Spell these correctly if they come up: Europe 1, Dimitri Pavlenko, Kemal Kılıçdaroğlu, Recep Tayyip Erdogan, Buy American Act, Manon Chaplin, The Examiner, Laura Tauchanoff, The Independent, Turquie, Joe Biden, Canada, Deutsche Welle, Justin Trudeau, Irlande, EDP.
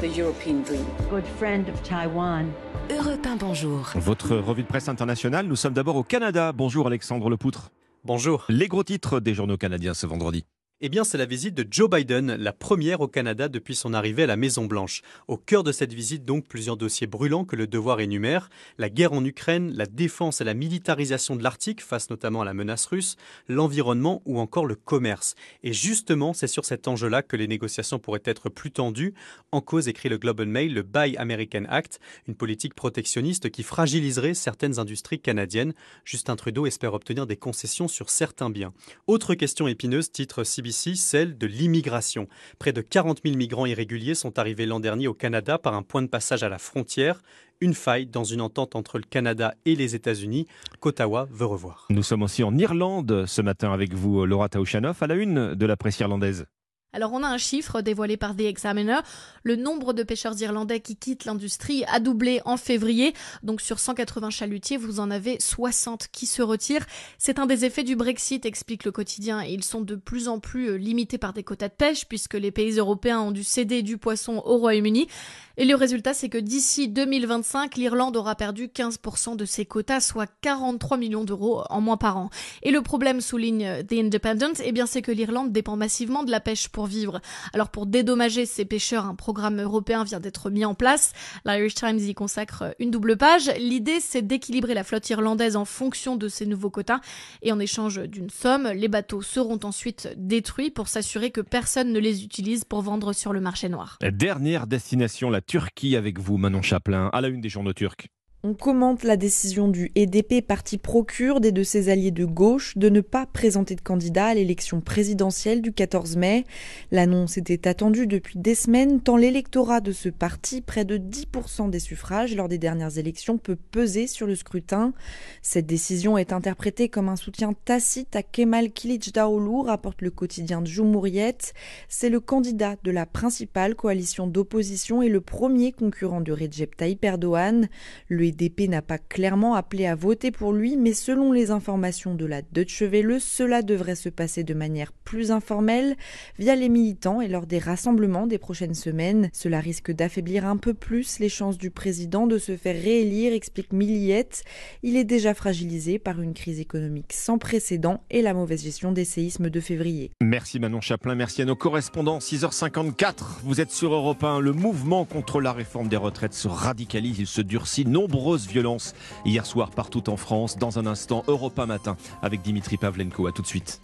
the European dream. Good friend of Taiwan. Europe 1, bonjour. Votre revue de presse internationale, nous sommes d'abord au Canada. Bonjour Alexandre Lepoutre. Bonjour. Les gros titres des journaux canadiens ce vendredi. Eh bien, c'est la visite de Joe Biden, la première au Canada depuis son arrivée à la Maison-Blanche. Au cœur de cette visite, donc, plusieurs dossiers brûlants que Le Devoir énumère. La guerre en Ukraine, la défense et la militarisation de l'Arctique, face notamment à la menace russe, l'environnement ou encore le commerce. Et justement, c'est sur cet enjeu-là que les négociations pourraient être plus tendues. En cause, écrit le Globe and Mail, le Buy American Act, une politique protectionniste qui fragiliserait certaines industries canadiennes. Justin Trudeau espère obtenir des concessions sur certains biens. Autre question épineuse, titre CBC. Ici, celle de l'immigration. Près de 40 000 migrants irréguliers sont arrivés l'an dernier au Canada par un point de passage à la frontière. Une faille dans une entente entre le Canada et les États-Unis qu'Ottawa veut revoir. Nous sommes aussi en Irlande ce matin avec vous, Laura Tauchanoff, à la une de la presse irlandaise. Alors on a un chiffre dévoilé par The Examiner, le nombre de pêcheurs irlandais qui quittent l'industrie a doublé en février, donc sur 180 chalutiers, vous en avez 60 qui se retirent. C'est un des effets du Brexit, explique le quotidien, ils sont de plus en plus limités par des quotas de pêche puisque les pays européens ont dû céder du poisson au Royaume-Uni. Et le résultat, c'est que d'ici 2025, l'Irlande aura perdu 15% de ses quotas, soit 43 millions d'euros en moins par an. Et le problème, souligne The Independent, eh bien, c'est que l'Irlande dépend massivement de la pêche pour vivre. Alors pour dédommager ces pêcheurs, un programme européen vient d'être mis en place. L'Irish Times y consacre une double page. L'idée, c'est d'équilibrer la flotte irlandaise en fonction de ces nouveaux quotas. Et en échange d'une somme, les bateaux seront ensuite détruits pour s'assurer que personne ne les utilise pour vendre sur le marché noir. Dernière destination, la Turquie avec vous, Manon Chaplin, à la une des journaux turcs. On commente la décision du EDP, parti pro-kurde, et de ses alliés de gauche de ne pas présenter de candidat à l'élection présidentielle du 14 mai. L'annonce était attendue depuis des semaines, tant l'électorat de ce parti, près de 10% des suffrages lors des dernières élections, peut peser sur le scrutin. Cette décision est interprétée comme un soutien tacite à Kemal Kılıçdaroğlu, rapporte le quotidien Cumhuriyet. C'est le candidat de la principale coalition d'opposition et le premier concurrent de Recep Tayyip Erdogan. Le EDP n'a pas clairement appelé à voter pour lui, mais selon les informations de la Deutsche Welle, cela devrait se passer de manière plus informelle, via les militants et lors des rassemblements des prochaines semaines. Cela risque d'affaiblir un peu plus les chances du président de se faire réélire, explique Milliet. Il est déjà fragilisé par une crise économique sans précédent et la mauvaise gestion des séismes de février. Merci Manon Chaplin, merci à nos correspondants. 6h54, vous êtes sur Europe 1. Le mouvement contre la réforme des retraites se radicalise, il se durcit. Nombreuses violences hier soir partout en France. Dans un instant, Europe 1 matin avec Dimitri Pavlenko. À tout de suite.